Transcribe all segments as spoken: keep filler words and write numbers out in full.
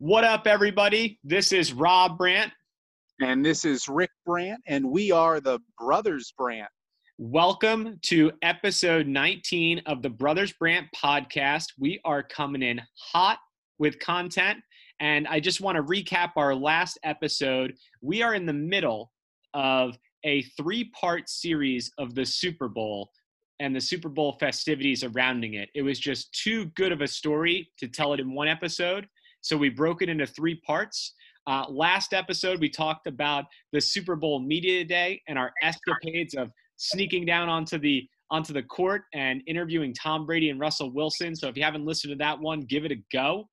What up, everybody? This is Rob Brandt. And this is Rick Brandt, and we are the Brothers Brandt. Welcome to episode nineteen of the Brothers Brandt podcast. We are coming in hot with content, and I just want to recap our last episode. We are in the middle of a three-part series of the Super Bowl and the Super Bowl festivities surrounding it. It was just too good of a story to tell it in one episode. So we broke it into three parts. Uh, last episode, we talked about the Super Bowl media day and our escapades of sneaking down onto the onto the court and interviewing Tom Brady and Russell Wilson. So if you haven't listened to that one, give it a go.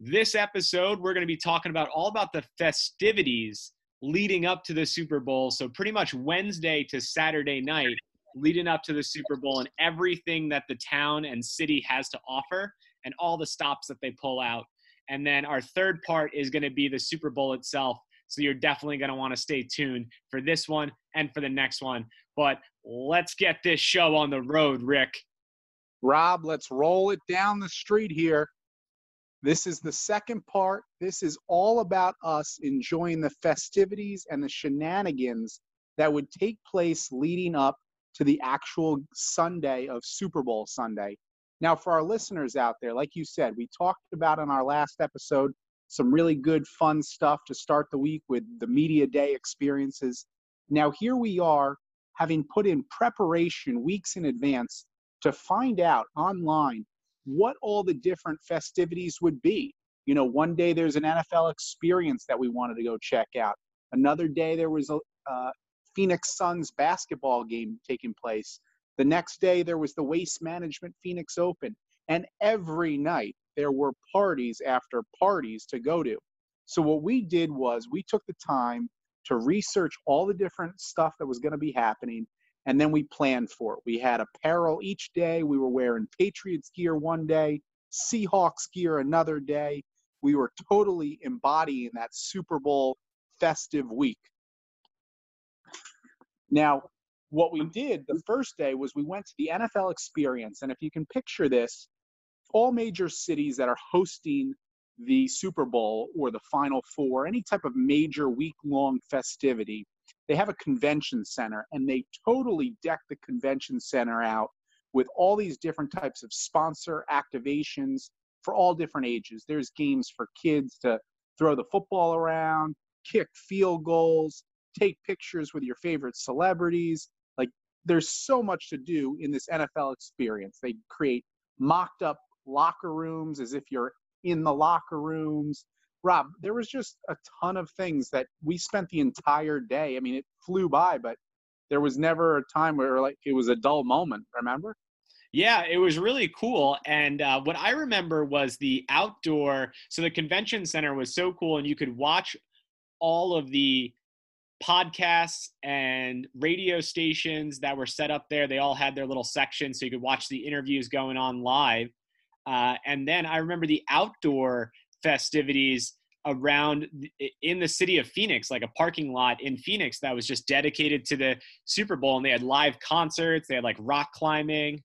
This episode, we're going to be talking about all about the festivities leading up to the Super Bowl. So pretty much Wednesday to Saturday night, leading up to the Super Bowl and everything that the town and city has to offer and all the stops that they pull out. And then our third part is going to be the Super Bowl itself. So you're definitely going to want to stay tuned for this one and for the next one. But let's get this show on the road, Rick. Rob, let's roll it down the street here. This is the second part. This is all about us enjoying the festivities and the shenanigans that would take place leading up to the actual Sunday of Super Bowl Sunday. Now, for our listeners out there, like you said, we talked about in our last episode some really good, fun stuff to start the week with the media day experiences. Now, here we are, having put in preparation weeks in advance to find out online what all the different festivities would be. You know, one day there's an N F L experience that we wanted to go check out. Another day there was a uh, Phoenix Suns basketball game taking place. The next day, there was the Waste Management Phoenix Open, and every night there were parties after parties to go to. So what we did was we took the time to research all the different stuff that was going to be happening, and then we planned for it. We had apparel each day. We were wearing Patriots gear one day, Seahawks gear another day. We were totally embodying that Super Bowl festive week. Now, what we did the first day was we went to the N F L experience. And if you can picture this, all major cities that are hosting the Super Bowl or the Final Four, any type of major week-long festivity, they have a convention center. And they totally deck the convention center out with all these different types of sponsor activations for all different ages. There's games for kids to throw the football around, kick field goals, take pictures with your favorite celebrities. Like, there's so much to do in this N F L experience. They create mocked up locker rooms as if you're in the locker rooms. Rob, there was just a ton of things that we spent the entire day. I mean, it flew by, but there was never a time where like it was a dull moment, remember? Yeah, it was really cool. And uh, what I remember was the outdoor. So the convention center was so cool, and you could watch all of the podcasts and radio stations that were set up there. They all had their little section, so you could watch the interviews going on live. Uh, and then I remember the outdoor festivities around in the city of Phoenix, like a parking lot in Phoenix that was just dedicated to the Super Bowl. And they had live concerts. They had like rock climbing.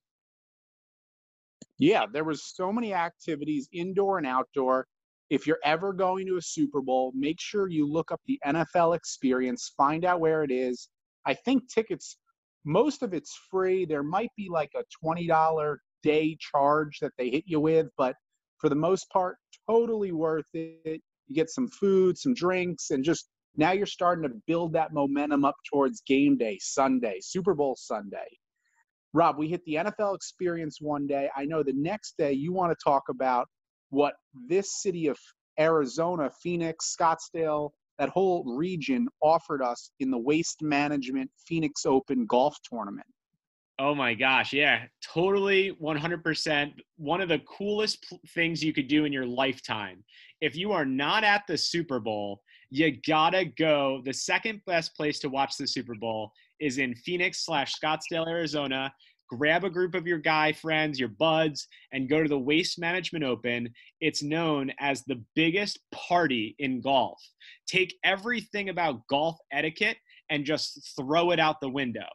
Yeah, there was so many activities, indoor and outdoor. If you're ever going to a Super Bowl, make sure you look up the N F L Experience, find out where it is. I think tickets, most of it's free. There might be like a twenty dollars day charge that they hit you with, but for the most part, totally worth it. You get some food, some drinks, and just now you're starting to build that momentum up towards game day, Sunday, Super Bowl Sunday. Rob, we hit the N F L Experience one day. I know the next day you want to talk about what this city of Arizona, Phoenix, Scottsdale, that whole region offered us in the Waste Management Phoenix Open golf tournament. Oh my gosh, yeah, totally one hundred percent. One of the coolest pl- things you could do in your lifetime. If you are not at the Super Bowl, you gotta go. The second best place to watch the Super Bowl is in Phoenix slash Scottsdale, Arizona. Grab a group of your guy friends, your buds, and go to the Waste Management Open. It's known as the biggest party in golf. Take everything about golf etiquette and just throw it out the window.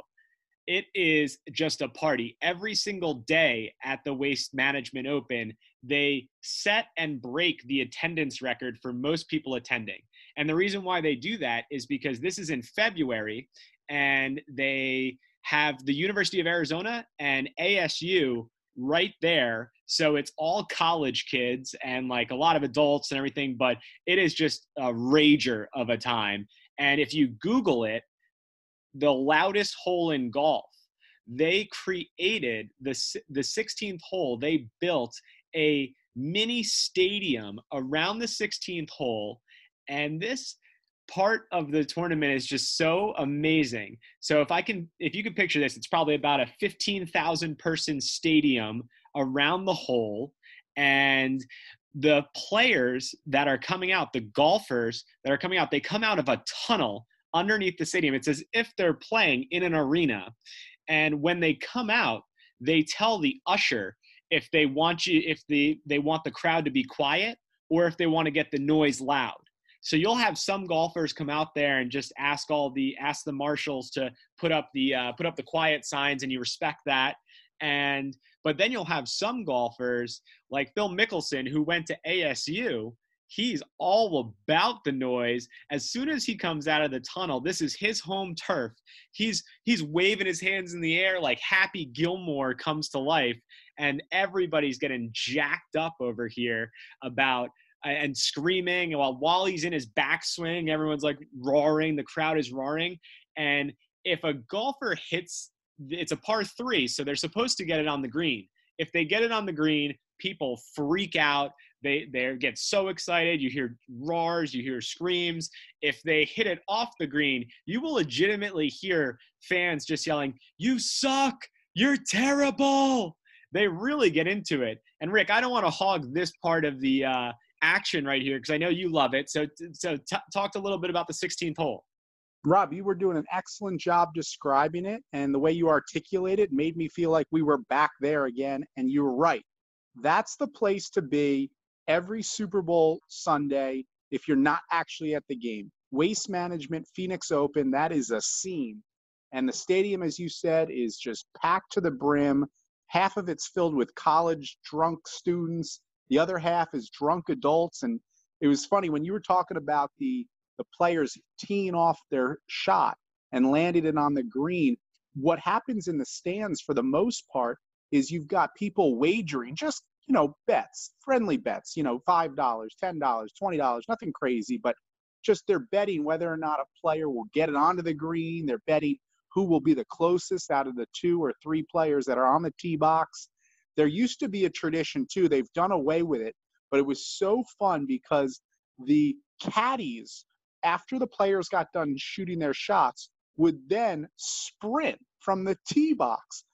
It is just a party. Every single day at the Waste Management Open, they set and break the attendance record for most people attending. And the reason why they do that is because this is in February, and they have the University of Arizona and A S U right there. So it's all college kids and like a lot of adults and everything, but it is just a rager of a time. And if you Google it, the loudest hole in golf, they created the, the sixteenth hole. They built a mini stadium around the sixteenth hole. And this part of the tournament is just so amazing. So if I can, if you could picture this, it's probably about a fifteen thousand person stadium around the hole. And the players that are coming out, the golfers that are coming out, they come out of a tunnel underneath the stadium. It's as if they're playing in an arena. And when they come out, they tell the usher if they want you, if the, they want the crowd to be quiet or if they want to get the noise loud. So you'll have some golfers come out there and just ask all the ask the marshals to put up the uh, put up the quiet signs, and you respect that. And but then you'll have some golfers like Phil Mickelson, who went to A S U. He's all about the noise. As soon as he comes out of the tunnel, this is his home turf. He's he's waving his hands in the air like Happy Gilmore comes to life, and everybody's getting jacked up over here about. And screaming while while he's in his backswing, everyone's like roaring. The crowd is roaring, and if a golfer hits, it's a par three, so they're supposed to get it on the green. If they get it on the green, people freak out. They they get so excited. You hear roars, you hear screams. If they hit it off the green, you will legitimately hear fans just yelling, "You suck! You're terrible!" They really get into it. And Rick, I don't want to hog this part of the. Uh, action right here because I know you love it. So so t- talked a little bit about the sixteenth hole. Rob, you were doing an excellent job describing it, and the way you articulated made me feel like we were back there again, and you were right. That's the place to be every Super Bowl Sunday if you're not actually at the game. Waste Management Phoenix Open, that is a scene. And the stadium, as you said, is just packed to the brim. Half of it's filled with college drunk students. The other half is drunk adults. And it was funny when you were talking about the, the players teeing off their shot and landed it on the green. What happens in the stands for the most part is you've got people wagering just, you know, bets, friendly bets, you know, five dollars, ten dollars, twenty dollars, nothing crazy, but just they're betting whether or not a player will get it onto the green. They're betting who will be the closest out of the two or three players that are on the tee box. There used to be a tradition, too. They've done away with it, but it was so fun because the caddies, after the players got done shooting their shots, would then sprint from the tee box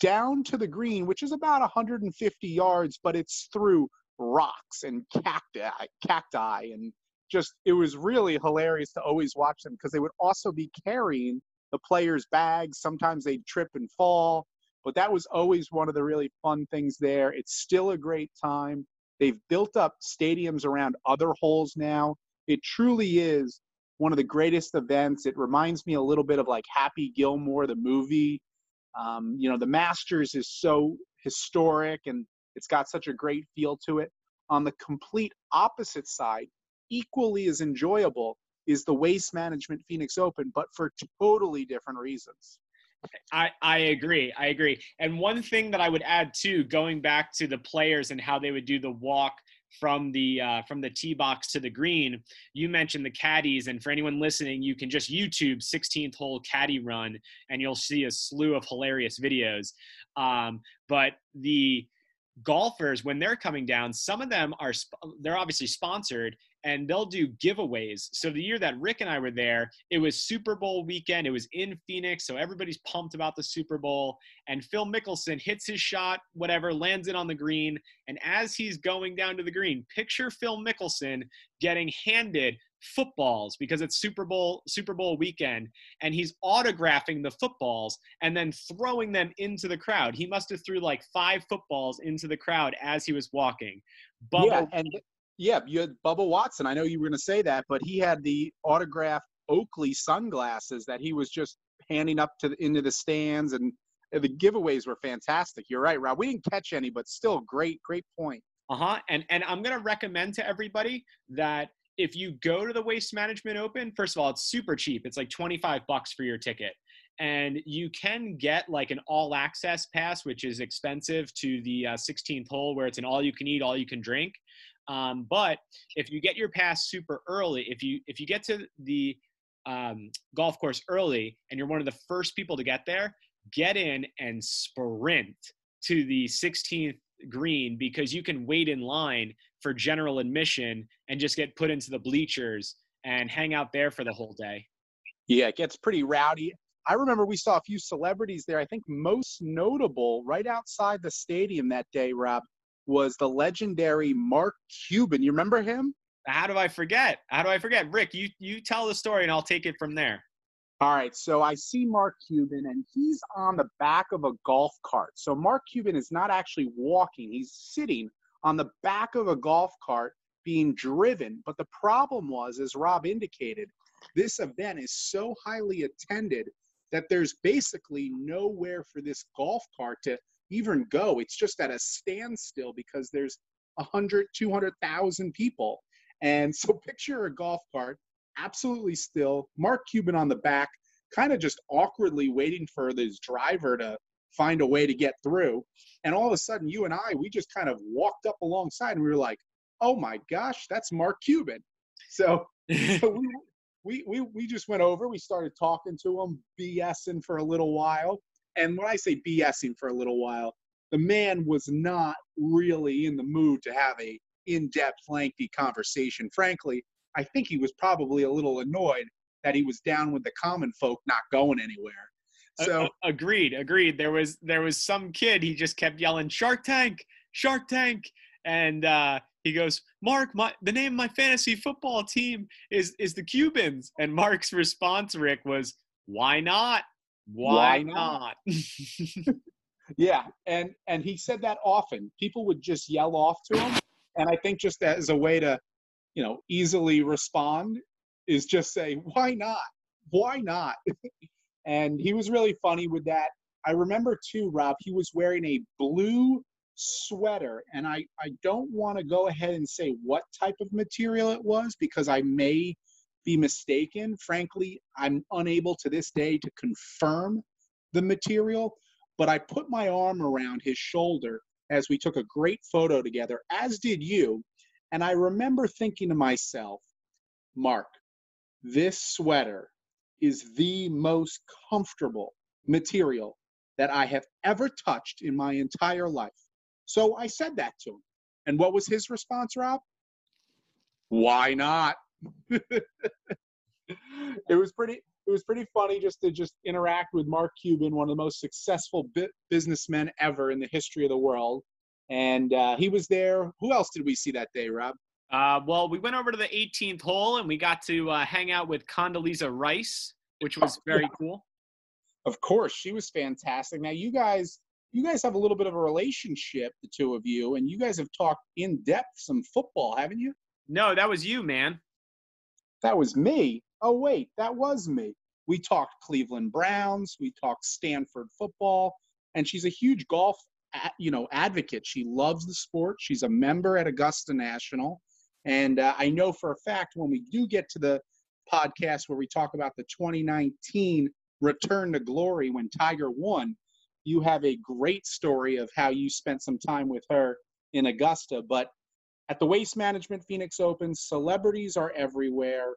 down to the green, which is about one hundred fifty yards, but it's through rocks and cacti, cacti, and just it was really hilarious to always watch them because they would also be carrying the players' bags. Sometimes they'd trip and fall. But that was always one of the really fun things there. It's still a great time. They've built up stadiums around other holes now. It truly is one of the greatest events. It reminds me a little bit of like Happy Gilmore, the movie. Um, you know, the Masters is so historic and it's got such a great feel to it. On the complete opposite side, equally as enjoyable, is the Waste Management Phoenix Open, but for totally different reasons. I, I agree. I agree. And one thing that I would add too, going back to the players and how they would do the walk from the uh, from the tee box to the green, you mentioned the caddies. And for anyone listening, you can just YouTube sixteenth hole caddy run and you'll see a slew of hilarious videos. Um, but the golfers, when they're coming down, some of them are, they're obviously sponsored, and they'll do giveaways. So the year that Rick and I were there, it was Super Bowl weekend. It was in Phoenix, so everybody's pumped about the Super Bowl. And Phil Mickelson hits his shot, whatever, lands it on the green. And as he's going down to the green, picture Phil Mickelson getting handed footballs because it's Super Bowl Super Bowl weekend, and he's autographing the footballs and then throwing them into the crowd. He must have threw like five footballs into the crowd as he was walking. Bubba, yeah, and – yeah, you had Bubba Watson. I know you were going to say that, but he had the autographed Oakley sunglasses that he was just handing up to the, into the stands, and the giveaways were fantastic. You're right, Rob. We didn't catch any, but still great, great point. Uh-huh. And, and I'm going to recommend to everybody that if you go to the Waste Management Open, first of all, it's super cheap. It's like twenty-five bucks for your ticket. And you can get like an all-access pass, which is expensive, to the uh, sixteenth hole, where it's an all-you-can-eat, all-you-can-drink. Um, but if you get your pass super early, if you, if you get to the, um, golf course early and you're one of the first people to get there, get in and sprint to the sixteenth green, because you can wait in line for general admission and just get put into the bleachers and hang out there for the whole day. Yeah, it gets pretty rowdy. I remember we saw a few celebrities there. I think most notable right outside the stadium that day, Rob, was the legendary Mark Cuban. You remember him? How do I forget? How do I forget? Rick, you, you tell the story and I'll take it from there. All right. So I see Mark Cuban, and he's on the back of a golf cart. So Mark Cuban is not actually walking. He's sitting on the back of a golf cart being driven. But the problem was, as Rob indicated, this event is so highly attended that there's basically nowhere for this golf cart to even go. It's just at a standstill because there's one hundred, two hundred thousand people. And so picture a golf cart, absolutely still, Mark Cuban on the back, kind of just awkwardly waiting for this driver to find a way to get through. And all of a sudden, you and I, we just kind of walked up alongside and we were like, oh my gosh, that's Mark Cuban. So, so we, we, we, we just went over, we started talking to him, BSing for a little while. And when I say BSing for a little while, the man was not really in the mood to have a in-depth, lengthy conversation. Frankly, I think he was probably a little annoyed that he was down with the common folk not going anywhere. So uh, agreed, agreed. There was there was some kid, he just kept yelling, Shark Tank, Shark Tank. And uh, he goes, Mark, my, the name of my fantasy football team is is the Cubans. And Mark's response, Rick, was, why not? Why, Why not? not? Yeah, and and he said that often. People would just yell off to him, and I think just as a way to, you know, easily respond is just say, why not? Why not? And he was really funny with that. I remember too, Rob, he was wearing a blue sweater, and I, I don't want to go ahead and say what type of material it was because I may be mistaken. Frankly, I'm unable to this day to confirm the material, but I put my arm around his shoulder as we took a great photo together, as did you. And I remember thinking to myself, Mark, this sweater is the most comfortable material that I have ever touched in my entire life. So I said that to him. And what was his response, Rob? Why not? It was pretty it was pretty funny just to just interact with Mark Cuban, one of the most successful bi- businessmen ever in the history of the world. And uh, he was there. Who else did we see that day, Rob? Uh, well, we went over to the eighteenth hole and we got to uh, hang out with Condoleezza Rice, which was very cool. Of course, she was fantastic. Now, you guys, you guys have a little bit of a relationship, the two of you, and you guys have talked in depth some football, haven't you? No, that was you, man. That was me. Oh, wait, that was me. We talked Cleveland Browns. We talked Stanford football. And she's a huge golf, you know, advocate. She loves the sport. She's a member at Augusta National. And uh, I know for a fact when we do get to the podcast where we talk about the twenty nineteen Return to Glory when Tiger won, you have a great story of how you spent some time with her in Augusta. But at the Waste Management Phoenix Open, celebrities are everywhere.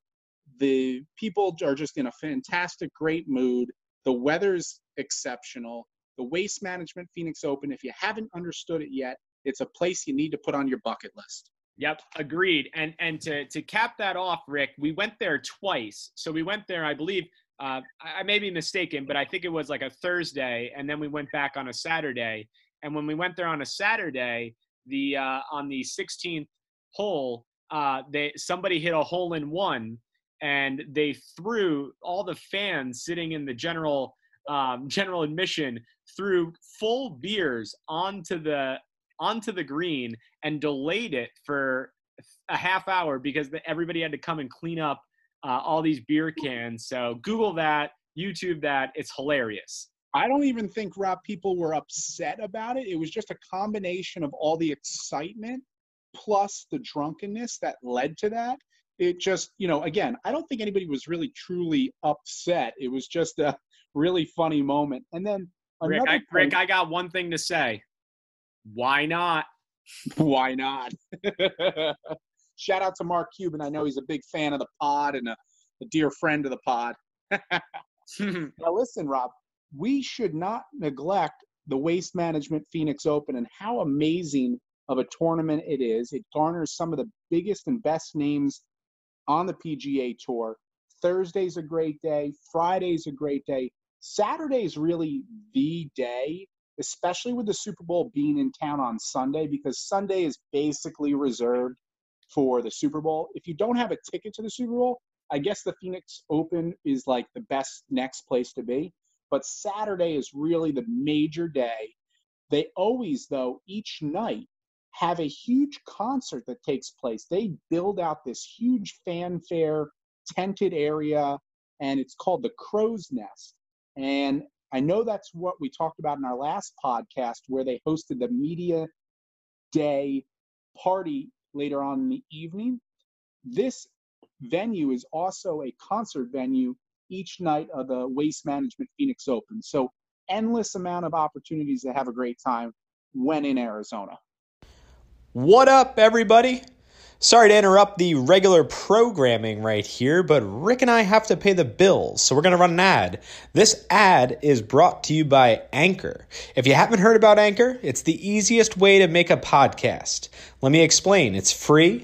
The people are just in a fantastic, great mood. The weather's exceptional. The Waste Management Phoenix Open, if you haven't understood it yet, it's a place you need to put on your bucket list. Yep, agreed. And and to to cap that off, Rick, we went there twice. So we went there, I believe, uh, I may be mistaken, but I think it was like a Thursday, and then we went back on a Saturday. And when we went there on a Saturday, the uh, on the sixteenth hole, uh, they somebody hit a hole in one, and they threw all the fans sitting in the general um, general admission threw full beers onto the. onto the green and delayed it for a half hour because the, everybody had to come and clean up uh, all these beer cans. So Google that, YouTube that. It's hilarious. I don't even think, Rob, people were upset about it. It was just a combination of all the excitement plus the drunkenness that led to that. It just, you know, again, I don't think anybody was really truly upset. It was just a really funny moment. And then Rick, I, point, Rick, I got one thing to say. Why not? Why not? Shout out to Mark Cuban. I know he's a big fan of the pod and a, a dear friend of the pod. Now listen, Rob, we should not neglect the Waste Management Phoenix Open and how amazing of a tournament it is. It garners some of the biggest and best names on the P G A Tour. Thursday's a great day. Friday's a great day. Saturday's really the day, especially with the Super Bowl being in town on Sunday, because Sunday is basically reserved for the Super Bowl. If you don't have a ticket to the Super Bowl, I guess the Phoenix Open is like the best next place to be. But Saturday is really the major day. They always, though, each night have a huge concert that takes place. They build out this huge fanfare tented area, and it's called the Crow's Nest. And I know that's what we talked about in our last podcast, where they hosted the media day party later on in the evening. This venue is also a concert venue each night of the Waste Management Phoenix Open. So endless amount of opportunities to have a great time when in Arizona. What up, everybody? Sorry to interrupt the regular programming right here, but Rick and I have to pay the bills, so we're going to run an ad. This ad is brought to you by Anchor. If you haven't heard about Anchor, it's the easiest way to make a podcast. Let me explain. It's free.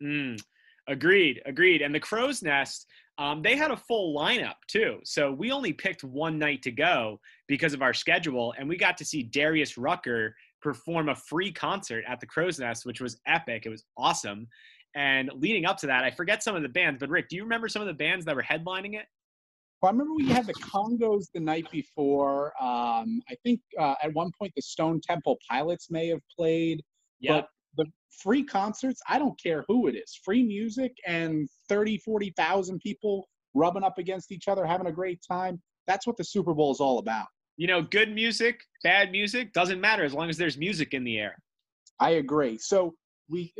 Mm, agreed, agreed. And the Crow's Nest, um, they had a full lineup too. So we only picked one night to go because of our schedule, and we got to see Darius Rucker perform a free concert at the Crow's Nest, which was epic. It was awesome. And leading up to that, I forget some of the bands, but Rick, do you remember some of the bands that were headlining it? Well, I remember we had the Congos the night before. Um, I think uh, at one point the Stone Temple Pilots may have played. Yep. But the free concerts, I don't care who it is, free music and thirty, forty thousand people rubbing up against each other, having a great time. That's what the Super Bowl is all about. You know, good music, bad music, doesn't matter as long as there's music in the air. I agree. So we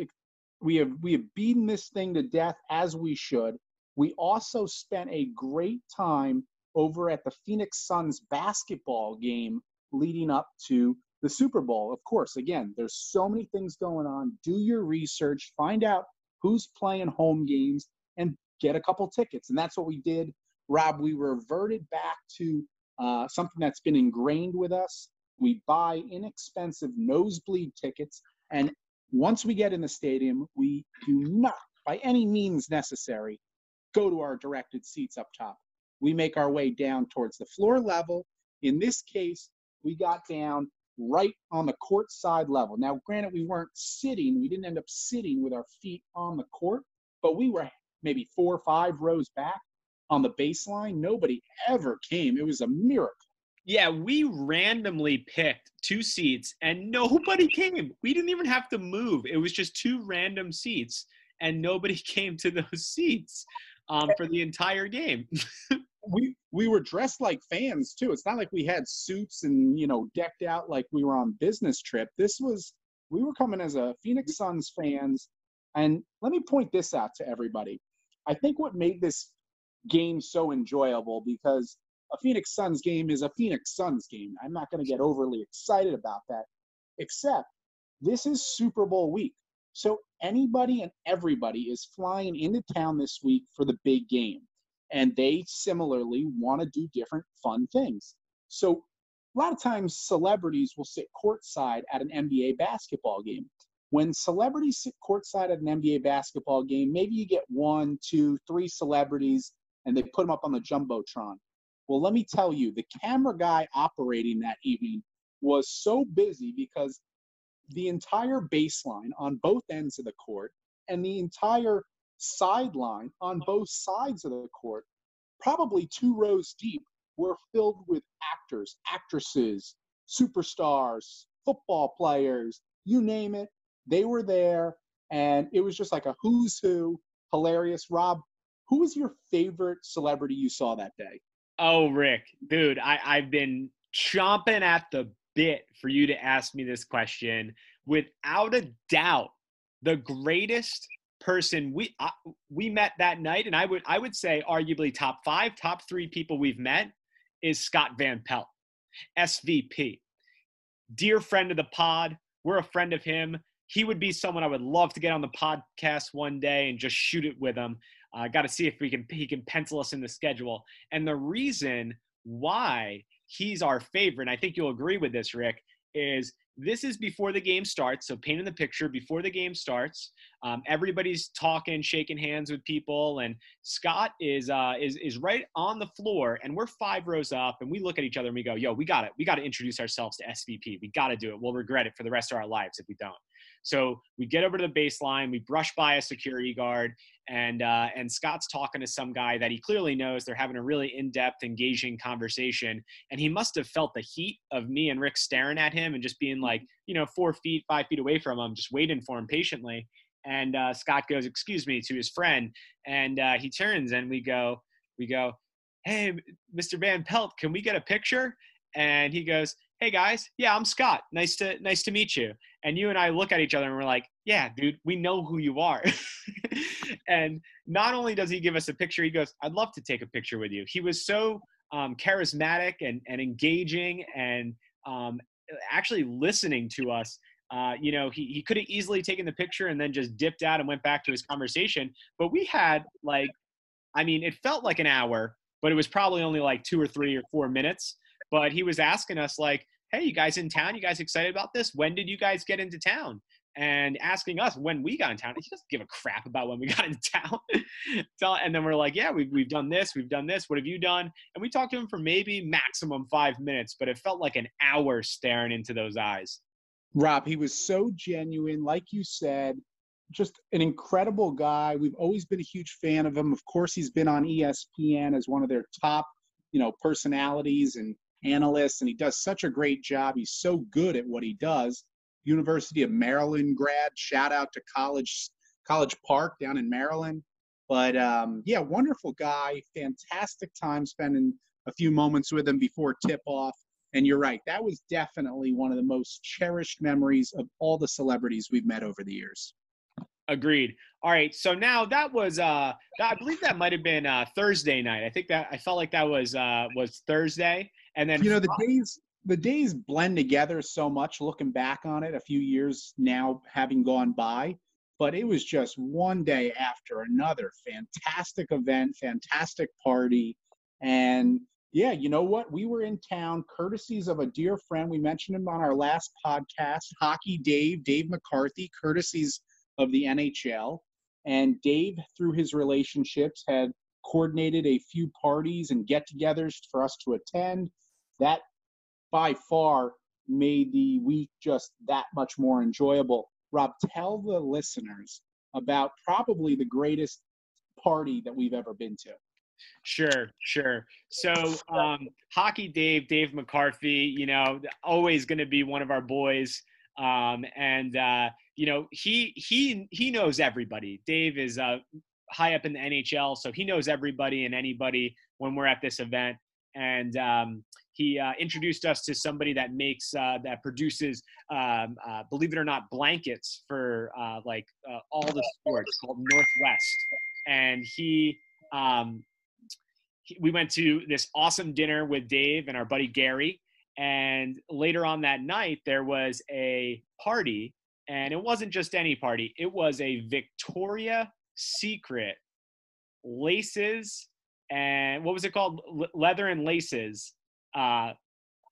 we have we have beaten this thing to death, as we should. We also spent a great time over at the Phoenix Suns basketball game leading up to the Super Bowl. Of course, again, there's so many things going on. Do your research, find out who's playing home games, and get a couple tickets. And that's what we did, Rob. We reverted back to Uh, something that's been ingrained with us. We buy inexpensive nosebleed tickets, and once we get in the stadium, we do not, by any means necessary, go to our directed seats up top. We make our way down towards the floor level. In this case, we got down right on the court side level. Now, granted, we weren't sitting. We didn't end up sitting with our feet on the court, but we were maybe four or five rows back on the baseline. Nobody ever came. It was a miracle. Yeah, we randomly picked two seats, and nobody came. We didn't even have to move. It was just two random seats, and nobody came to those seats um, for the entire game. We we were dressed like fans, too. It's not like we had suits and, you know, decked out like we were on business trip. This was – we were coming as a Phoenix Suns fans. And let me point this out to everybody. I think what made this game so enjoyable, because a Phoenix Suns game is a Phoenix Suns game. I'm not going to get overly excited about that, except this is Super Bowl week. So anybody and everybody is flying into town this week for the big game. And they similarly want to do different fun things. So a lot of times celebrities will sit courtside at an N B A basketball game. When celebrities sit courtside at an N B A basketball game, maybe you get one, two, three celebrities, and they put them up on the Jumbotron. Well, let me tell you, the camera guy operating that evening was so busy because the entire baseline on both ends of the court and the entire sideline on both sides of the court, probably two rows deep, were filled with actors, actresses, superstars, football players, you name it. They were there, and it was just like a who's who, hilarious. Rob, who was your favorite celebrity you saw that day? Oh, Rick, dude, I, I've been chomping at the bit for you to ask me this question. Without a doubt, the greatest person we uh, we met that night, and I would I would say arguably top five, top three people we've met, is Scott Van Pelt, S V P. Dear friend of the pod. We're a friend of him. He would be someone I would love to get on the podcast one day and just shoot it with him. I uh, got to see if we can he can pencil us in the schedule. And the reason why he's our favorite, and I think you'll agree with this, Rick, is this is before the game starts. So painting the picture before the game starts, um, everybody's talking, shaking hands with people, and Scott is uh, is is right on the floor, and we're five rows up, and we look at each other and we go, "Yo, we got it. We got to introduce ourselves to S V P. We got to do it. We'll regret it for the rest of our lives if we don't." So we get over to the baseline, we brush by a security guard, and uh, and Scott's talking to some guy that he clearly knows. They're having a really in-depth, engaging conversation, and he must have felt the heat of me and Rick staring at him and just being like, you know, four feet, five feet away from him, just waiting for him patiently. And uh, Scott goes, "Excuse me," to his friend, and uh, he turns and we go, we go, "Hey, Mister Van Pelt, can we get a picture?" And he goes, "Hey guys, yeah, I'm Scott. Nice to nice to meet you." And you and I look at each other and we're like, "Yeah, dude, we know who you are." And not only does he give us a picture, he goes, "I'd love to take a picture with you." He was so um, charismatic and and engaging, and um, actually listening to us. Uh, you know, he he could have easily taken the picture and then just dipped out and went back to his conversation. But we had like, I mean, it felt like an hour, but it was probably only like two or three or four minutes. But he was asking us like, "Hey, you guys in town? You guys excited about this? When did you guys get into town?" And asking us when we got in town. He doesn't give a crap about when we got in town. So, and then we're like, "Yeah, we've, we've done this. We've done this. What have you done?" And we talked to him for maybe maximum five minutes, but it felt like an hour staring into those eyes. Rob, he was so genuine. Like you said, just an incredible guy. We've always been a huge fan of him. Of course, he's been on E S P N as one of their top, you know, personalities and analyst, and he does such a great job. He's so good at what he does. University of Maryland grad, shout out to College College Park down in Maryland. But um, yeah, wonderful guy, fantastic time spending a few moments with him before tip off. And you're right, that was definitely one of the most cherished memories of all the celebrities we've met over the years. Agreed. All right. So now that was, uh, I believe that might've been uh, Thursday night. I think that I felt like that was, uh, was Thursday. And then, you know, the days, the days blend together so much looking back on it a few years now having gone by, but it was just one day after another. Fantastic event, fantastic party. And yeah, you know what? We were in town, courtesies of a dear friend. We mentioned him on our last podcast, Hockey Dave, Dave McCarthy, courtesies of the N H L. And Dave, through his relationships, had coordinated a few parties and get-togethers for us to attend. That, by far, made the week just that much more enjoyable. Rob, tell the listeners about probably the greatest party that we've ever been to. Sure, sure. So, um, Hockey Dave, Dave McCarthy, you know, always going to be one of our boys. Um, and, uh, you know, he, he, he knows everybody. Dave is uh, high up in the N H L, so he knows everybody and anybody when we're at this event. And um, he uh, introduced us to somebody that makes, uh, that produces, um, uh, believe it or not, blankets for uh, like uh, all the sports, called Northwest. And he, um, we went to this awesome dinner with Dave and our buddy Gary. And later on that night, there was a party, and it wasn't just any party. It was a Victoria's Secret laces and what was it called? L- leather and laces uh,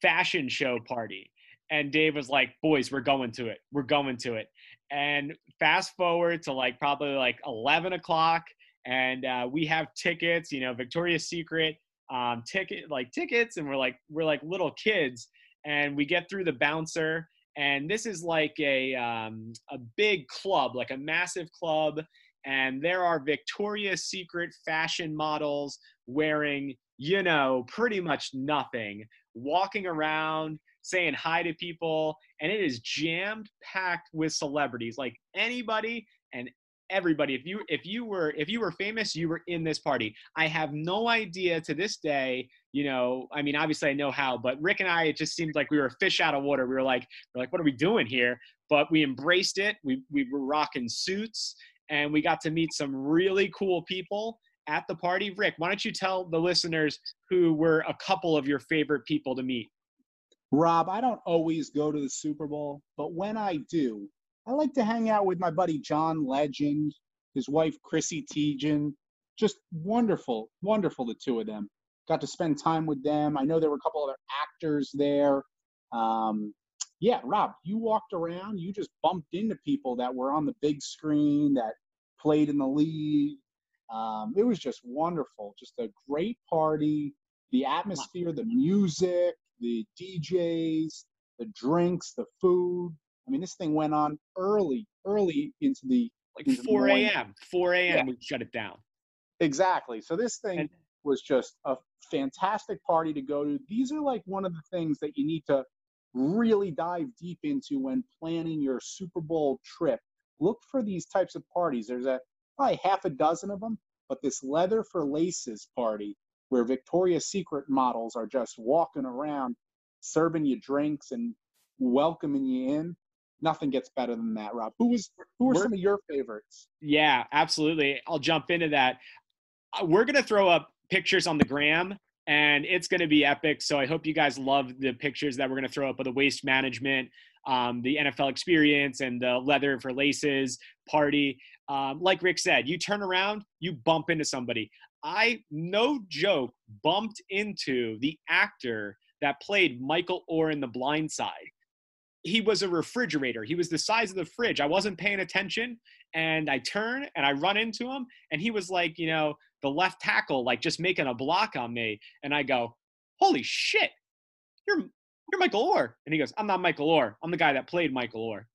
fashion show party. And Dave was like, boys, we're going to it. We're going to it. And fast forward to like probably like eleven o'clock. And uh, we have tickets, you know, Victoria's Secret um, ticket, like tickets. And we're like, we're like little kids, and we get through the bouncer. And this is like a, um, a big club, like a massive club. And there are Victoria's Secret fashion models wearing, you know, pretty much nothing, walking around, saying hi to people. And it is jammed packed with celebrities, like anybody and everybody. If you if you were if you were famous, you were in this party. I have no idea to this day, you know, I mean, obviously I know how, but Rick and I, it just seemed like we were a fish out of water. We were like, we're like, what are we doing here? But we embraced it. We we were rocking suits, and we got to meet some really cool people at the party. Rick, why don't you tell the listeners who were a couple of your favorite people to meet? Rob, I don't always go to the Super Bowl, but when I do, I like to hang out with my buddy John Legend, his wife Chrissy Teigen. Just wonderful, wonderful, the two of them. Got to spend time with them. I know there were a couple other actors there. Um, yeah, Rob, you walked around. You just bumped into people that were on the big screen, that played in the league. Um, it was just wonderful. Just a great party. The atmosphere, the music, the D Js, the drinks, the food. I mean, this thing went on early, early into the like into four a.m. four a.m. Yeah. We shut it down. Exactly. So this thing and, was just a fantastic party to go to. These are like one of the things that you need to really dive deep into when planning your Super Bowl trip. Look for these types of parties. There's a probably half a dozen of them, but this leather for laces party where Victoria's Secret models are just walking around, serving you drinks and welcoming you in. Nothing gets better than that, Rob. Who was who are some of your favorites? Yeah, absolutely. I'll jump into that. We're going to throw up pictures on the gram, and it's going to be epic. So I hope you guys love the pictures that we're going to throw up of the waste management, um, the N F L experience, and the leather for laces party. Um, like Rick said, you turn around, you bump into somebody. I, no joke, bumped into the actor that played Michael Orr in The Blind Side. He was a refrigerator. He was the size of the fridge. I wasn't paying attention, and I turn and I run into him, and he was like, you know, the left tackle, like just making a block on me. And I go, holy shit, you're, you're Michael Orr. And he goes, I'm not Michael Orr. I'm the guy that played Michael Orr.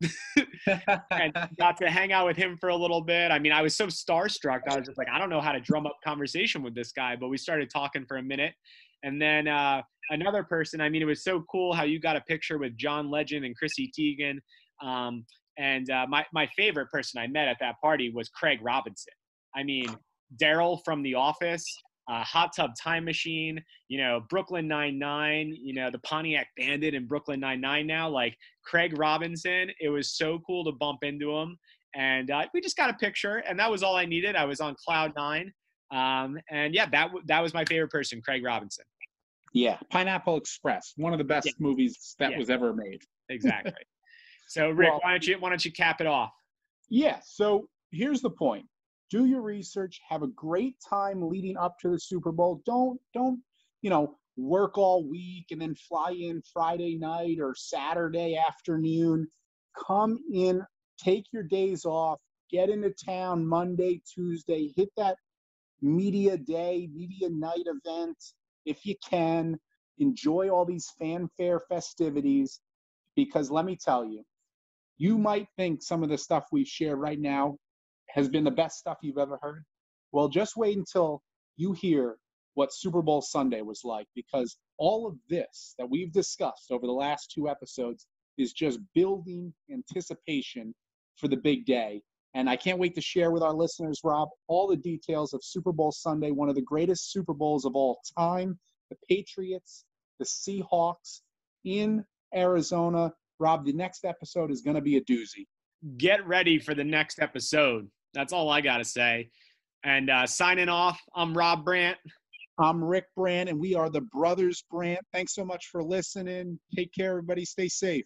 And got to hang out with him for a little bit. I mean, I was so starstruck. I was just like, I don't know how to drum up conversation with this guy, but we started talking for a minute. And then uh, another person, I mean, it was so cool how you got a picture with John Legend and Chrissy Teigen. Um, and uh, my, my favorite person I met at that party was Craig Robinson. I mean, Daryl from The Office, uh, Hot Tub Time Machine, you know, Brooklyn Nine-Nine, you know, the Pontiac Bandit in Brooklyn Nine-Nine now, like Craig Robinson. It was so cool to bump into him. And uh, we just got a picture, and that was all I needed. I was on cloud nine. Um, and yeah, that, w- that was my favorite person, Craig Robinson. Yeah. Pineapple Express. One of the best yeah. movies that yeah. was ever made. Exactly. So Rick, well, why don't you, why don't you cap it off? Yeah. So here's the point. Do your research, have a great time leading up to the Super Bowl. Don't, don't, you know, work all week and then fly in Friday night or Saturday afternoon. Come in, take your days off, get into town Monday, Tuesday, hit that media day, media night event if you can. Enjoy all these fanfare festivities, because let me tell you, you might think some of the stuff we share right now has been the best stuff you've ever heard. Well, just wait until you hear what Super Bowl Sunday was like, because all of this that we've discussed over the last two episodes is just building anticipation for the big day. And I can't wait to share with our listeners, Rob, all the details of Super Bowl Sunday, one of the greatest Super Bowls of all time, the Patriots, the Seahawks in Arizona. Rob, the next episode is going to be a doozy. Get ready for the next episode. That's all I got to say. And uh, signing off, I'm Rob Brandt. I'm Rick Brandt, and we are the Brothers Brandt. Thanks so much for listening. Take care, everybody. Stay safe.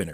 winner.